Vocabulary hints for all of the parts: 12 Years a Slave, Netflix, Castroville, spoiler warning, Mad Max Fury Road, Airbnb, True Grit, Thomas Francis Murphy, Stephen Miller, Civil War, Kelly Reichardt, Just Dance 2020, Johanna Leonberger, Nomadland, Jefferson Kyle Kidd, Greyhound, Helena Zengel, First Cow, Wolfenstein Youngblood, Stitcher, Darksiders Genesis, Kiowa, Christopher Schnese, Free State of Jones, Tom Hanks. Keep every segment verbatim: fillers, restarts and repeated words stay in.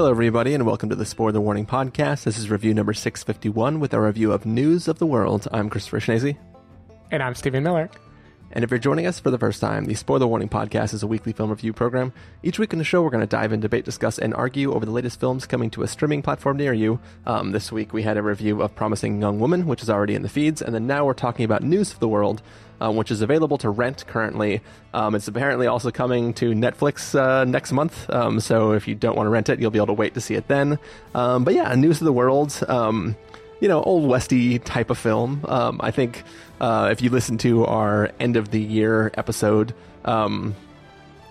Hello, everybody, and welcome to the Spoiler Warning podcast. This is review number six fifty-one with our review of News of the World. I'm Christopher Schnese. And I'm Stephen Miller. And if you're joining us for the first time, the Spoiler Warning podcast is a weekly film review program. Each week in the show, we're going to dive in, debate, discuss, and argue over the latest films coming to a streaming platform near you. Um, this week, we had a review of Promising Young Woman, which is already in the feeds, and then now we're talking about News of the World, um, which is available to rent currently. Um, it's apparently also coming to Netflix uh, next month, um, so if you don't want to rent it, you'll be able to wait to see it then. Um, but yeah, News of the World, um, you know, old westy type of film. Um, I think... Uh, if you listen to our end of the year episode, um,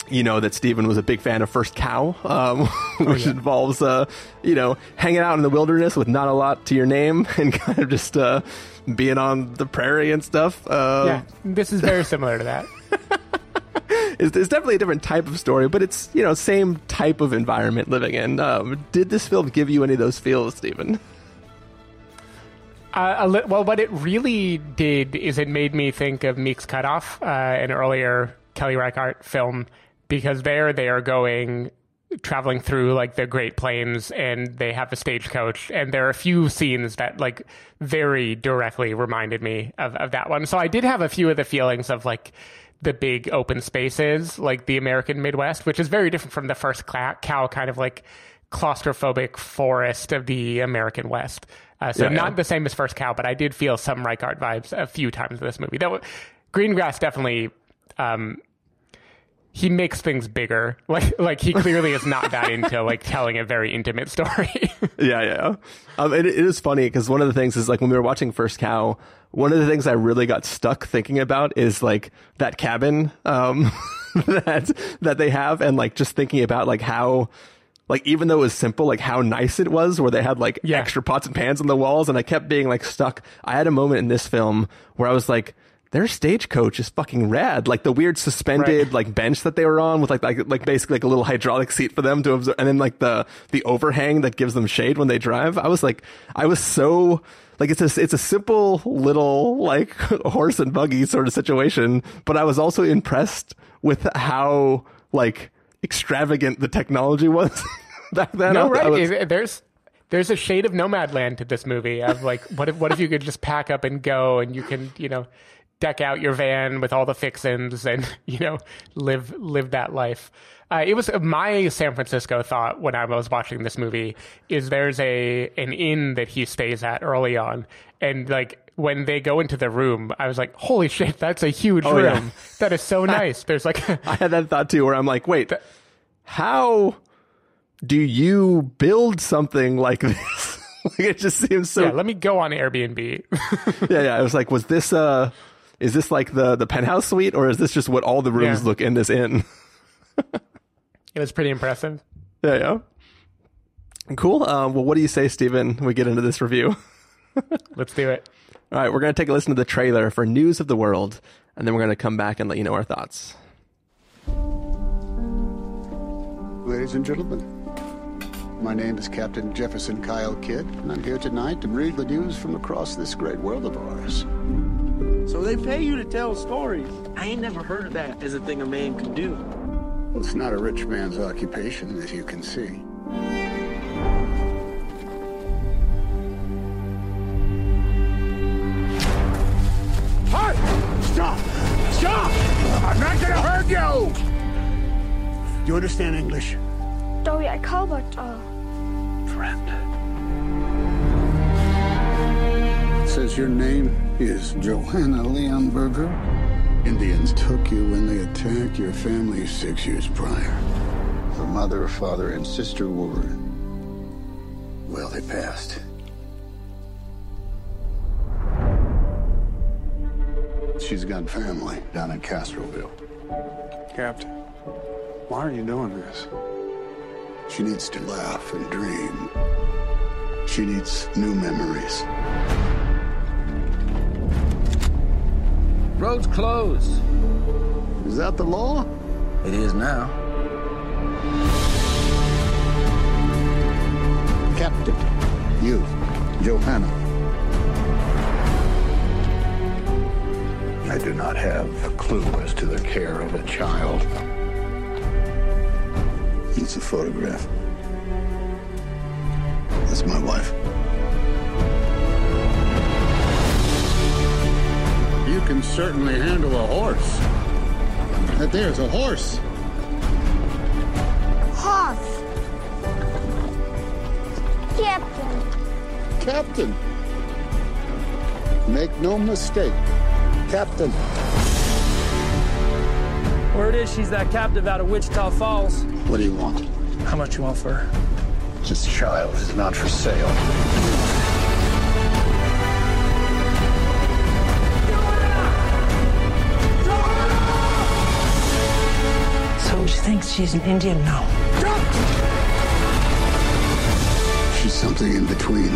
you know that Stephen was a big fan of First Cow, um, which oh, yeah. involves, uh, you know, hanging out in the wilderness with not a lot to your name and kind of just uh, being on the prairie and stuff. Uh, yeah, this is very similar to that. It's, it's definitely a different type of story, but it's, you know, same type of environment living in. Um, did this film give you any of those feels, Stephen? Uh, a li- well, what it really did is it made me think of Meek's Cutoff, uh, an earlier Kelly Reichardt film, because there they are going, traveling through like the Great Plains, and they have a stagecoach, and there are a few scenes that like very directly reminded me of, of that one. So I did have a few of the feelings of like the big open spaces, like the American Midwest, which is very different from the First Cow kind of like claustrophobic forest of the American West. Uh, so yeah, not yeah. the same as First Cow, but I did feel some Reichardt vibes a few times in this movie. That Greengrass definitely, um, he makes things bigger. Like like he clearly is not that into like telling a very intimate story. yeah, yeah. Um, it, it is funny because one of the things is like when we were watching First Cow, one of the things I really got stuck thinking about is like that cabin um, that that they have, and like just thinking about like how. Like, even though it was simple, like, how nice it was, where they had, like, yeah. extra pots and pans on the walls, and I kept being, like, stuck. I had a moment in this film where I was like, their stagecoach is fucking rad. Like, the weird suspended, right. like, bench that they were on with, like, like, like basically, like, a little hydraulic seat for them to observe, and then, like, the, the overhang that gives them shade when they drive. I was, like, I was so... Like, it's a, it's a simple little, like, horse and buggy sort of situation, but I was also impressed with how, like... extravagant the technology was back then. No, I, right. I was... it, there's there's a shade of Nomadland to this movie of like, what if what if you could just pack up and go, and you can, you know, deck out your van with all the fixins and, you know, live live that life. Uh, it was my San Francisco thought when I was watching this movie is there's a an inn that he stays at early on, and like when they go into the room, I was like, holy shit, that's a huge oh, room. Yeah. That is so nice. There's like, I had that thought too, where I'm like, wait, th- how do you build something like this? Like, it just seems so. Yeah, let me go on Airbnb. yeah. Yeah. I was like, was this, uh, is this like the, the penthouse suite, or is this just what all the rooms yeah. look in this inn? It was pretty impressive. Yeah. Yeah. Cool. Um, well, what do you say, Stephen, we get into this review? Let's do it. All right, we're going to take a listen to the trailer for News of the World, and then we're going to come back and let you know our thoughts. Ladies and gentlemen, my name is Captain Jefferson Kyle Kidd, and I'm here tonight to read the news from across this great world of ours. So they pay you to tell stories. I ain't never heard of that as a thing a man can do. Well, it's not a rich man's occupation, as you can see. Stop! Stop! I'm not gonna hurt you! Do you understand English? Do I call but uh friend. It says your name is Johanna Leonberger. Indians took you when they attacked your family six years prior. Her mother, father, and sister were well, they passed. She's got family down in Castroville. Captain, why are you doing this? She needs to laugh and dream. She needs new memories. Roads closed. Is that the law? It is now. Captain, you, Johanna. I do not have a clue as to the care of a child. It's a photograph. is my wife. You can certainly handle a horse. That there's a horse. Horse. Captain. Captain. Make no mistake, Captain. Word is she's that captive out of Wichita Falls. What do you want? How much you want for her? This child is not for sale. So she thinks she's an Indian now. She's something in between.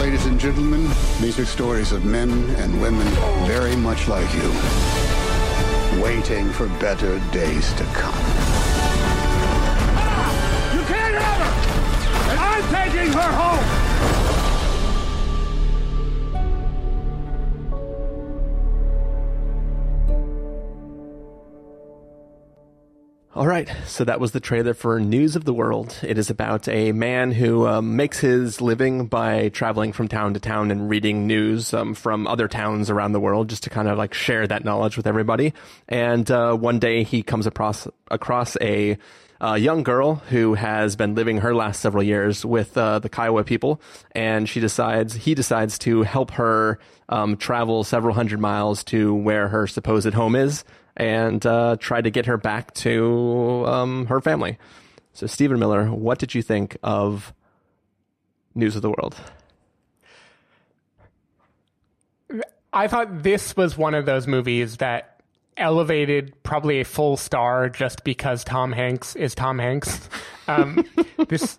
Ladies and gentlemen, these are stories of men and women very much like you, waiting for better days to come. Ah, you can't have her! And I'm taking her home! All right, so that was the trailer for News of the World. It is about a man who um, makes his living by traveling from town to town and reading news um, from other towns around the world, just to kind of like share that knowledge with everybody. And uh, one day he comes across across a uh, young girl who has been living her last several years with uh, the Kiowa people, and she decides he decides to help her um, travel several hundred miles to where her supposed home is, and uh, try to get her back to um, her family. So, Stephen Miller, what did you think of News of the World? I thought this was one of those movies that elevated probably a full star just because Tom Hanks is Tom Hanks. Um, this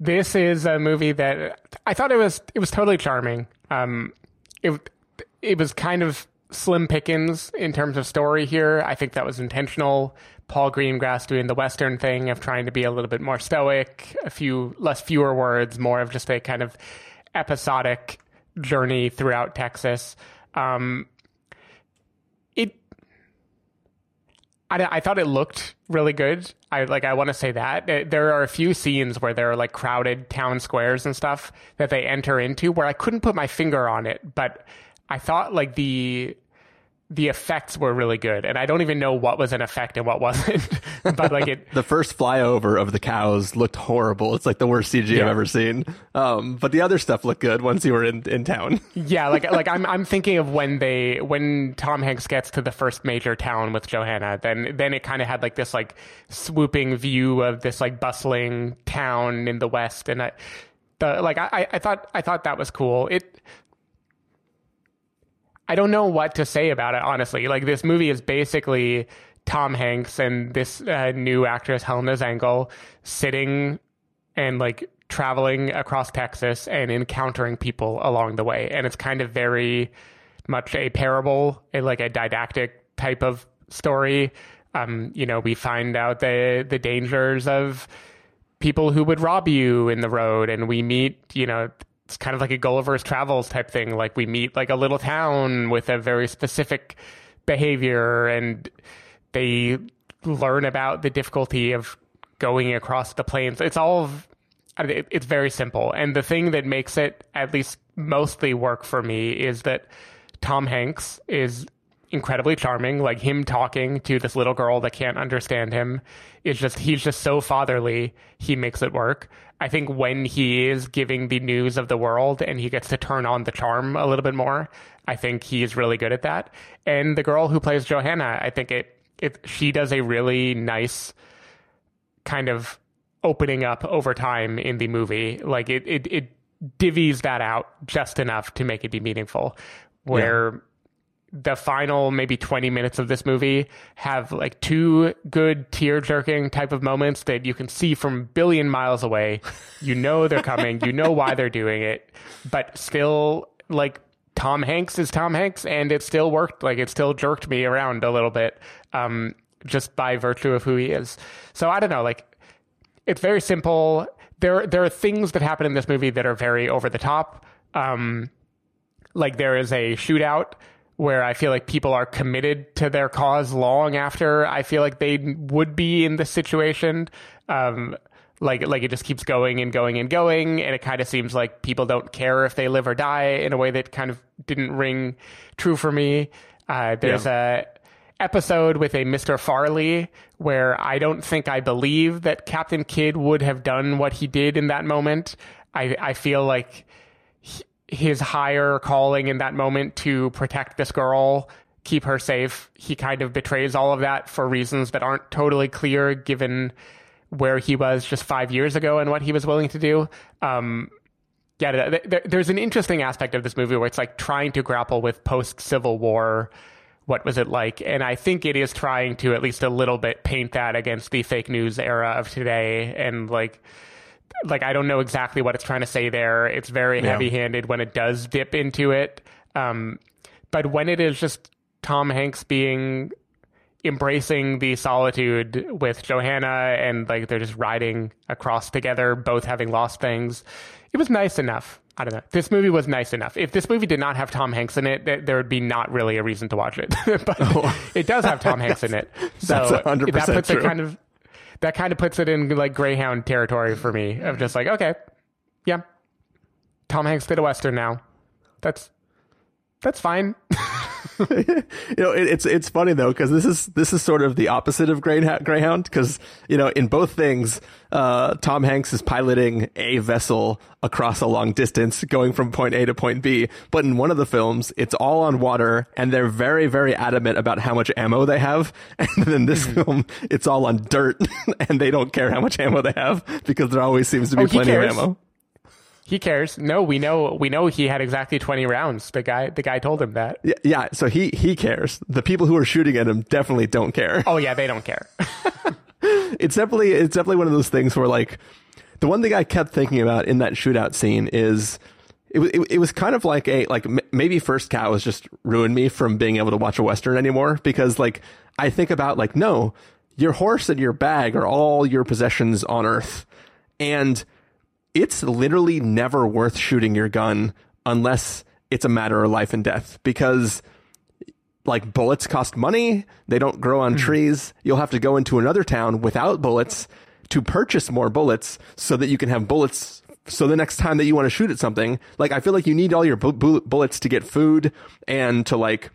this is a movie that I thought it was it was totally charming. Um, it it was kind of slim pickings in terms of story here. I think that was intentional. Paul Greengrass doing the Western thing of trying to be a little bit more stoic, a few less fewer words, more of just a kind of episodic journey throughout Texas. Um, it, I, I thought it looked really good. I like. I want to say that there are a few scenes where there are like crowded town squares and stuff that they enter into where I couldn't put my finger on it, but I thought like the the effects were really good, and I don't even know what was an effect and what wasn't. But like it, the first flyover of the cows looked horrible. It's like the worst C G yeah. I've ever seen. Um, but the other stuff looked good once you were in, in town. Yeah, like like I'm I'm thinking of when they when Tom Hanks gets to the first major town with Johanna, then then it kind of had like this like swooping view of this like bustling town in the West, and I the like I I thought I thought that was cool. It. I don't know what to say about it, honestly. Like, this movie is basically Tom Hanks and this uh, new actress, Helena Zengel, sitting and, like, traveling across Texas and encountering people along the way. And it's kind of very much a parable, a, like a didactic type of story. Um, you know, we find out the the dangers of people who would rob you in the road, and we meet, you know... It's kind of like a Gulliver's Travels type thing. Like we meet like a little town with a very specific behavior, and they learn about the difficulty of going across the plains. It's all, it's very simple. And the thing that makes it at least mostly work for me is that Tom Hanks is incredibly charming. Like him talking to this little girl that can't understand him is just, he's just so fatherly. He makes it work. I think when he is giving the news of the world and he gets to turn on the charm a little bit more, I think he is really good at that. And the girl who plays Johanna, I think it, it she does a really nice kind of opening up over time in the movie. Like it it, it divvies that out just enough to make it be meaningful. Where yeah. The final maybe twenty minutes of this movie have like two good tear-jerking type of moments that you can see from a billion miles away. You know they're coming. You know why they're doing it. But still, like, Tom Hanks is Tom Hanks, and it still worked. Like, it still jerked me around a little bit um, just by virtue of who he is. So I don't know. Like, it's very simple. There, there are things that happen in this movie that are very over-the-top. Um, like, there is a shootout where I feel like people are committed to their cause long after I feel like they would be in this situation. Um, Like, like it just keeps going and going and going, and it kind of seems like people don't care if they live or die in a way that kind of didn't ring true for me. Uh, there's yeah. a episode with a Mister Farley where I don't think I believe that Captain Kidd would have done what he did in that moment. I, I feel like he, his higher calling in that moment to protect this girl, keep her safe, he kind of betrays all of that for reasons that aren't totally clear given where he was just five years ago and what he was willing to do. Um, yeah, th- th- there's an interesting aspect of this movie where it's like trying to grapple with post-Civil War, what was it like? And I think it is trying to at least a little bit paint that against the fake news era of today. And like, like I don't know exactly what it's trying to say there. It's very yeah. heavy-handed when it does dip into it. Um, but when it is just Tom Hanks being... embracing the solitude with Johanna, and like they're just riding across together, both having lost things. It was nice enough. I don't know. This movie was nice enough. If this movie did not have Tom Hanks in it, th- there would be not really a reason to watch it. But oh. it does have Tom Hanks in it, so one hundred percent that puts true. it kind of that kind of puts it in like Greyhound territory for me of just like, okay, yeah, Tom Hanks did a Western now. That's that's fine. you know, it, it's it's funny though, because this is this is sort of the opposite of Greyhound, because you know, in both things, uh, Tom Hanks is piloting a vessel across a long distance, going from point A to point B. But in one of the films, it's all on water, and they're very, very adamant about how much ammo they have. And then this mm-hmm. film, it's all on dirt, and they don't care how much ammo they have because there always seems to be oh, plenty of ammo. He cares. No, we know. We know he had exactly twenty rounds. The guy. The guy told him that. Yeah. yeah so he he cares. The people who are shooting at him definitely don't care. Oh yeah, they don't care. it's definitely it's definitely one of those things where like the one thing I kept thinking about in that shootout scene is it it, it was kind of like a like m- maybe First Cow has just ruined me from being able to watch a Western anymore, because like I think about like no, your horse and your bag are all your possessions on Earth, and it's literally never worth shooting your gun unless it's a matter of life and death, because like bullets cost money. They don't grow on mm. trees. You'll have to go into another town without bullets to purchase more bullets so that you can have bullets. So the next time that you want to shoot at something, like I feel like you need all your bu- bu- bullets to get food and to like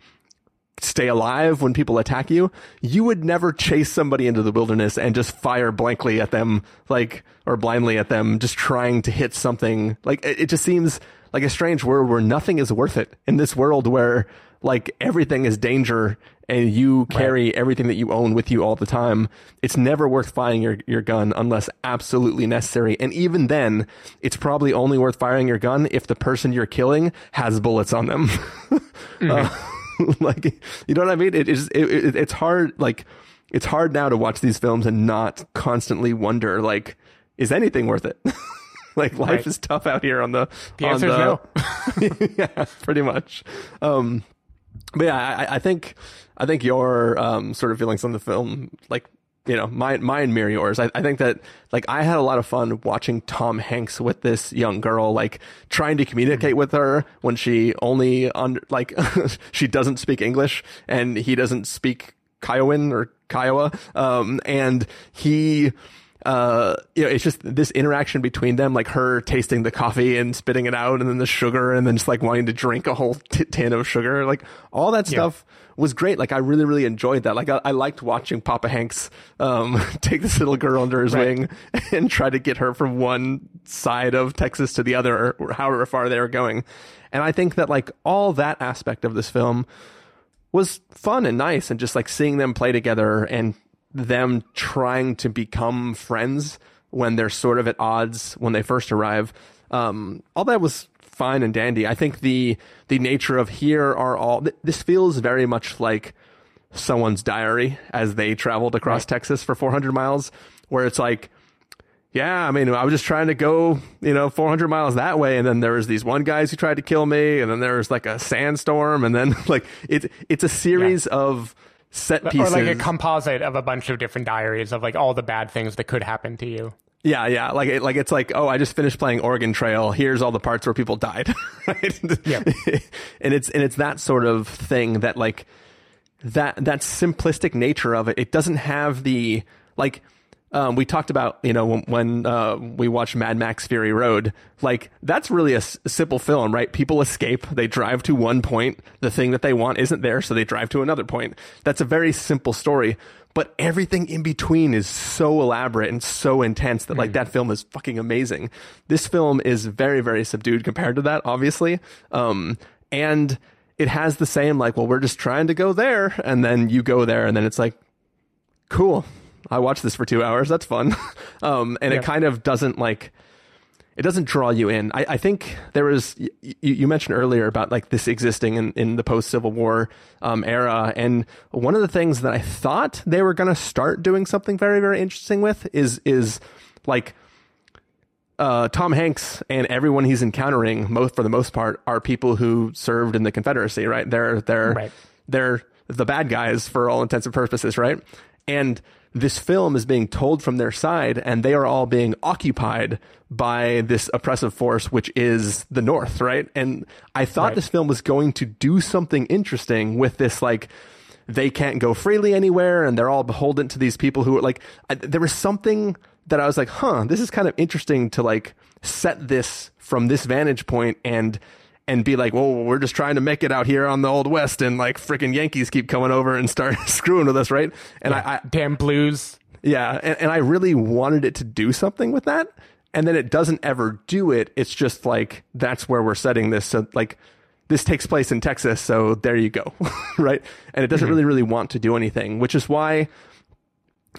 stay alive when people attack you. You would never chase somebody into the wilderness and just fire blankly at them, like, or blindly at them, just trying to hit something. Like, it, it just seems like a strange world where nothing is worth it, in this world where like everything is danger and you carry right. everything that you own with you all the time. It's never worth firing your, your gun unless absolutely necessary. And even then, it's probably only worth firing your gun if the person you're killing has bullets on them. mm-hmm. uh, like, you know what I mean? It is. It, it, it's hard. Like, it's hard now to watch these films and not constantly wonder, like, is anything worth it? like, life right. is tough out here on the. The on answer's the, no. yeah, pretty much. Um, but yeah, I, I think I think your um, sort of feelings on the film, like, you know, mine mine mirror yours. I, I think that like I had a lot of fun watching Tom Hanks with this young girl, like trying to communicate with her when she only under, like she doesn't speak English and he doesn't speak Kiowan or Kiowa, um, and he. Uh, you know, it's just this interaction between them, like her tasting the coffee and spitting it out, and then the sugar, and then just like wanting to drink a whole t- tin of sugar, like all that stuff yeah. was great. Like I really, really enjoyed that. Like I, I liked watching Papa Hanks um, take this little girl under his right. wing and try to get her from one side of Texas to the other, or however far they were going. And I think that like all that aspect of this film was fun and nice, and just like seeing them play together and them trying to become friends when they're sort of at odds when they first arrive. Um, all that was fine and dandy. I think the the nature of here are all... Th- this feels very much like someone's diary as they traveled across right. Texas for four hundred miles, where it's like, yeah, I mean, I was just trying to go, you know, four hundred miles that way, and then there was these one guys who tried to kill me, and then there was like a sandstorm, and then like... It, it's a series yeah. of... set pieces, or like a composite of a bunch of different diaries of like all the bad things that could happen to you. Yeah, yeah. Like it, like it's like, oh, I just finished playing Oregon Trail. Here's all the parts where people died. right? Yeah. and it's and it's that sort of thing that like that that simplistic nature of it. It doesn't have the like Um, we talked about, you know, when, when uh, we watched Mad Max Fury Road, like that's really a, s- a simple film, right? People escape. They drive to one point. The thing that they want isn't there, so they drive to another point. That's a very simple story. But everything in between is so elaborate and so intense that like mm. that film is fucking amazing. This film is very, very subdued compared to that, obviously. Um, and it has the same like, well, we're just trying to go there. And then you go there and then it's like, cool. I watched this for two hours. That's fun. Um, and yeah. It kind of doesn't like, it doesn't draw you in. I, I think there was, y- you mentioned earlier about like this existing in, in the post Civil War um, era. And one of the things that I thought they were going to start doing something very, very interesting with is, is like uh, Tom Hanks and everyone he's encountering most for the most part are people who served in the Confederacy, right? They're, they're, right. they're the bad guys for all intents and purposes. Right. And this film is being told from their side, and they are all being occupied by this oppressive force, which is the North, right? And I thought right. this film was going to do something interesting with this, like, they can't go freely anywhere, and they're all beholden to these people who are, like, I, there was something that I was like, huh, this is kind of interesting to, like, set this from this vantage point and and be like, whoa, we're just trying to make it out here on the Old West, and like freaking Yankees keep coming over and start screwing with us, right? And yeah, I, I damn blues, yeah. And, and I really wanted it to do something with that, and then it doesn't ever do it. It's just like that's where we're setting this. So like this takes place in Texas, so there you go, right? And it doesn't mm-hmm. really, really want to do anything, which is why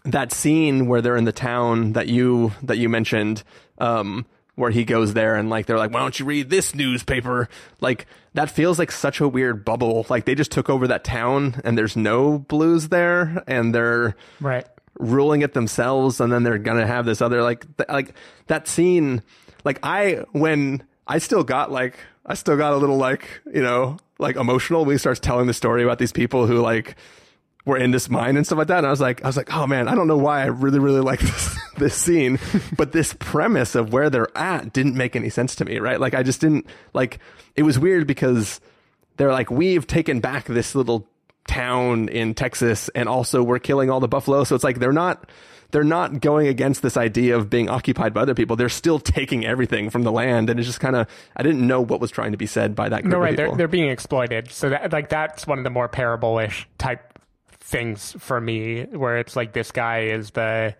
that scene where they're in the town that you that you mentioned. Um, where he goes there and like, they're like, why don't you read this newspaper? Like that feels like such a weird bubble. Like they just took over that town and there's no blues there and they're right ruling it themselves. And then they're going to have this other, like, th- like that scene, like I, when I still got like, I still got a little like, you know, like emotional when he starts telling the story about these people who like were in this mine and stuff like that. And I was like, I was like, oh man, I don't know why I really, really like this, this scene, but this premise of where they're at didn't make any sense to me. Right. Like I just didn't like, it was weird because they're like, we've taken back this little town in Texas and also we're killing all the buffalo. So it's like, they're not, they're not going against this idea of being occupied by other people. They're still taking everything from the land. And it's just kind of, I didn't know what was trying to be said by that group. No, right. Of people. They're, they're being exploited. So that, like, that's one of the more parable-ish type things for me, where it's like this guy is the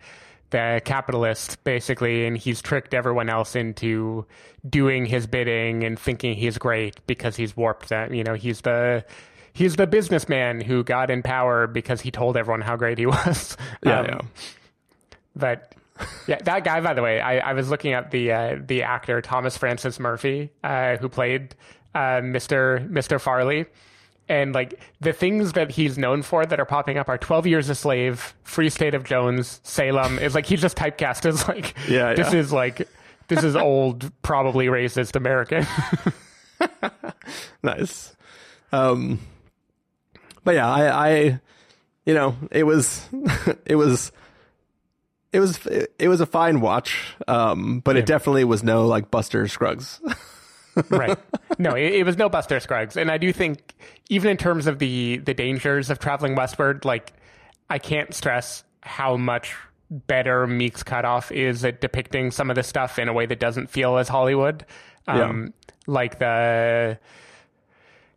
the capitalist basically, and he's tricked everyone else into doing his bidding and thinking he's great because he's warped them. You know, he's the he's the businessman who got in power because he told everyone how great he was. Yeah, um, yeah. But yeah, that guy. By the way, I, I was looking at the uh, the actor Thomas Francis Murphy, uh, who played uh, Mister Mister Farley. And like the things that he's known for that are popping up are twelve years a slave, Free State of Jones, Salem. It's like he's just typecast as like, yeah, this yeah. is like, this is old, probably racist American. Nice. Um, but yeah, I, I, you know, it was, it was, it was, it was a fine watch. Um, but yeah. It definitely was no like Buster Scruggs. Right. No, it, it was no Buster Scruggs. And I do think even in terms of the, the dangers of traveling westward, like I can't stress how much better Meek's Cutoff is at depicting some of the stuff in a way that doesn't feel as Hollywood. Um, yeah. Like the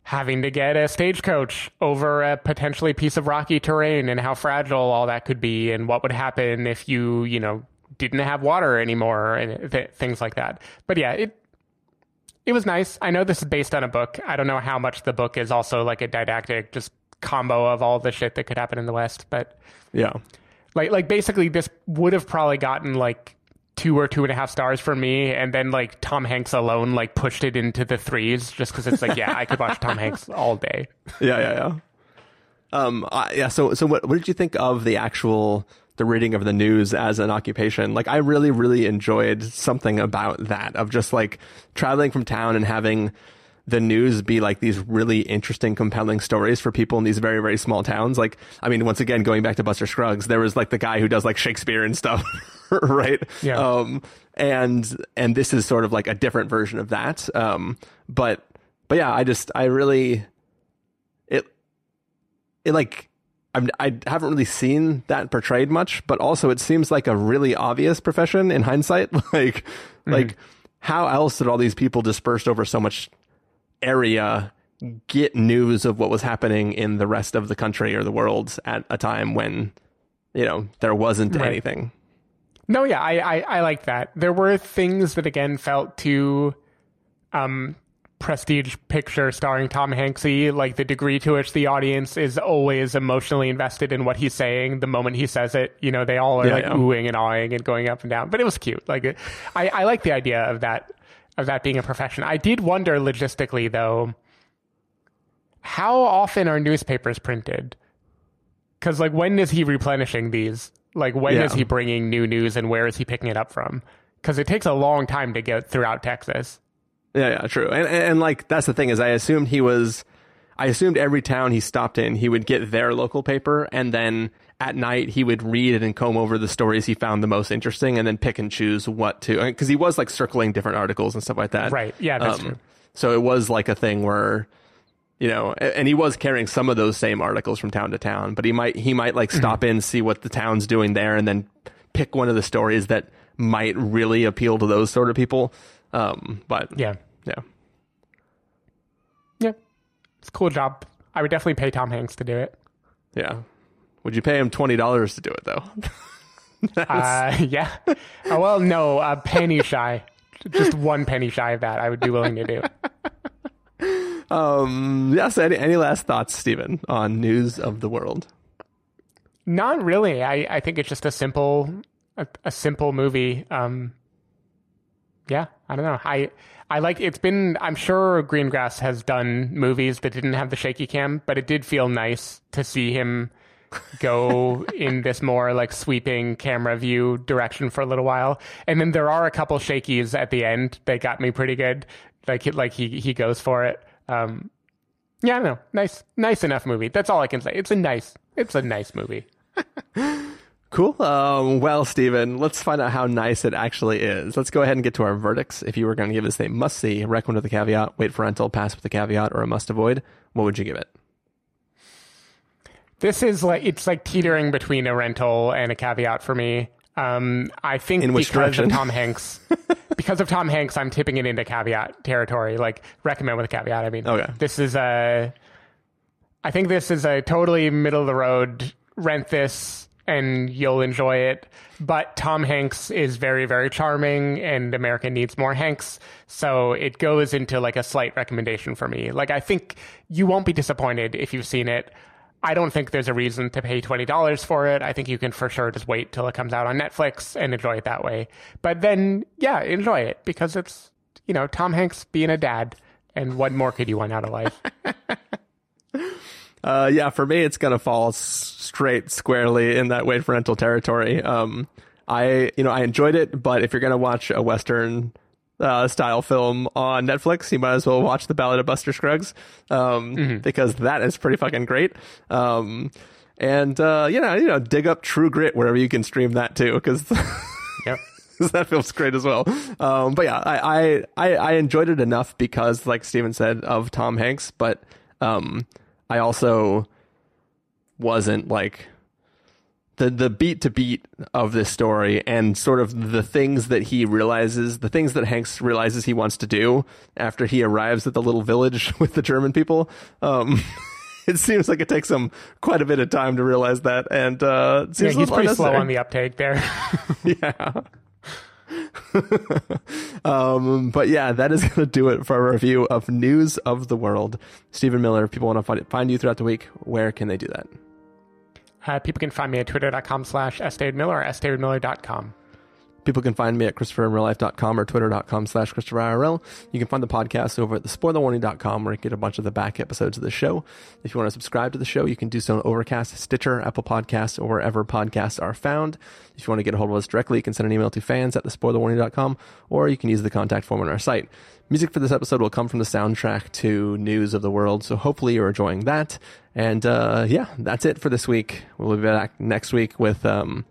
having to get a stagecoach over a potentially piece of rocky terrain and how fragile all that could be and what would happen if you, you know, didn't have water anymore and th- things like that. But yeah, it, It was nice. I know this is based on a book. I don't know how much the book is also like a didactic just combo of all the shit that could happen in the West. But yeah, like like basically this would have probably gotten like two or two and a half stars for me. And then like Tom Hanks alone like pushed it into the threes just because it's like, yeah, I could watch Tom Hanks all day. Yeah, yeah, yeah. Um, uh, yeah. So so what, what did you think of the actual... the reading of the news as an occupation? Like I really, really enjoyed something about that of just like traveling from town and having the news be like these really interesting, compelling stories for people in these very, very small towns. Like, I mean, once again, going back to Buster Scruggs, there was like the guy who does like Shakespeare and stuff, right? Yeah. Um, and, and this is sort of like a different version of that. Um, but, but yeah, I just, I really, it, it like, I'm, I haven't really seen that portrayed much, but also it seems like a really obvious profession in hindsight. Like, mm-hmm. like how else did all these people dispersed over so much area get news of what was happening in the rest of the country or the world at a time when, you know, there wasn't right. anything? No, yeah, I, I, I like that. There were things that, again, felt too um, prestige picture starring Tom Hanksy, like the degree to which the audience is always emotionally invested in what he's saying the moment he says it. You know, they all are yeah, like yeah. oohing and aahing and going up and down. But it was cute. Like, it, I, I like the idea of that, of that being a profession. I did wonder logistically, though, how often are newspapers printed? Because, like, when is he replenishing these? Like, when yeah. is he bringing new news and where is he picking it up from? Because it takes a long time to get throughout Texas. Yeah, yeah, true. And, and, and, like, that's the thing is I assumed he was, I assumed every town he stopped in, he would get their local paper. And then at night, he would read it and comb over the stories he found the most interesting and then pick and choose what to, because he was, like, circling different articles and stuff like that. Right. Yeah, that's um, true. So it was, like, a thing where, you know, and he was carrying some of those same articles from town to town, but he might, he might like stop mm-hmm. in, see what the town's doing there, and then pick one of the stories that might really appeal to those sort of people. Um, but yeah, yeah, yeah, it's a cool job. I would definitely pay Tom Hanks to do it. Yeah. Would you pay him twenty dollars to do it though? uh, yeah. Oh, well, no, a penny shy, just one penny shy of that I would be willing to do. Um, yes. Any, any last thoughts, Stephen, on News of the World? Not really. I, I think it's just a simple, a, a simple movie. Um, yeah, I don't know. I, I like, it's been, I'm sure Greengrass has done movies that didn't have the shaky cam, but it did feel nice to see him go in this more like sweeping camera view direction for a little while. And then there are a couple shakies at the end that got me pretty good. Like, like he, he goes for it. Um, yeah, I don't know. Nice, nice enough movie. That's all I can say. It's a nice, it's a nice movie. Cool. Um, well, Stephen, let's find out how nice it actually is. Let's go ahead and get to our verdicts. If you were going to give this a must see, recommend with a caveat, wait for rental, pass with a caveat, or a must avoid, what would you give it? This is like, it's like teetering between a rental and a caveat for me. Um, I think in which because direction? Of Tom Hanks, because of Tom Hanks, I'm tipping it into caveat territory, like recommend with a caveat. I mean, okay. This is a, I think this is a totally middle of the road, rent this and you'll enjoy it. But Tom Hanks is very, very charming and America needs more Hanks. So it goes into like a slight recommendation for me. Like, I think you won't be disappointed if you've seen it. I don't think there's a reason to pay twenty dollars for it. I think you can for sure just wait till it comes out on Netflix and enjoy it that way. But then, yeah, enjoy it because it's, you know, Tom Hanks being a dad. And what more could you want out of life? uh, yeah, for me, it's going to fall straight squarely in that wait for rental territory. Um, I, you know, I enjoyed it, but if you're going to watch a Western Uh, style film on Netflix, you might as well watch The Ballad of Buster Scruggs, um, mm-hmm. because that is pretty fucking great. Um, and uh, you know, you know, dig up True Grit wherever you can stream that too, because yep. that film's great as well. Um, but yeah, I, I I I enjoyed it enough because, like Stephen said, of Tom Hanks, but um, I also wasn't like. The, the beat to beat of this story and sort of the things that he realizes, the things that Hanks realizes he wants to do after he arrives at the little village with the German people. Um, it seems like it takes him quite a bit of time to realize that. And uh, it seems yeah, he's pretty slow on the uptake there. yeah. um, but yeah, that is going to do it for our review of News of the World. Stephen Miller, if people want to find, it, find you throughout the week, where can they do that? Uh, people can find me at twitter.com slash sdavidmiller or s david miller dot com. People can find me at christopher in real life dot com or twitter.com slash christopherirl. You can find the podcast over at the spoiler warning dot com where you get a bunch of the back episodes of the show. If you want to subscribe to the show, you can do so on Overcast, Stitcher, Apple Podcasts, or wherever podcasts are found. If you want to get a hold of us directly, you can send an email to fans at the spoiler warning dot com or you can use the contact form on our site. Music for this episode will come from the soundtrack to News of the World, so hopefully you're enjoying that. And uh, yeah, that's it for this week. We'll be back next week with um,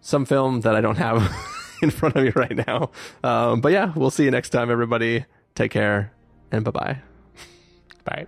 some film that I don't have in front of me right now. Um, but yeah, we'll see you next time, everybody. Take care, and bye-bye. Bye.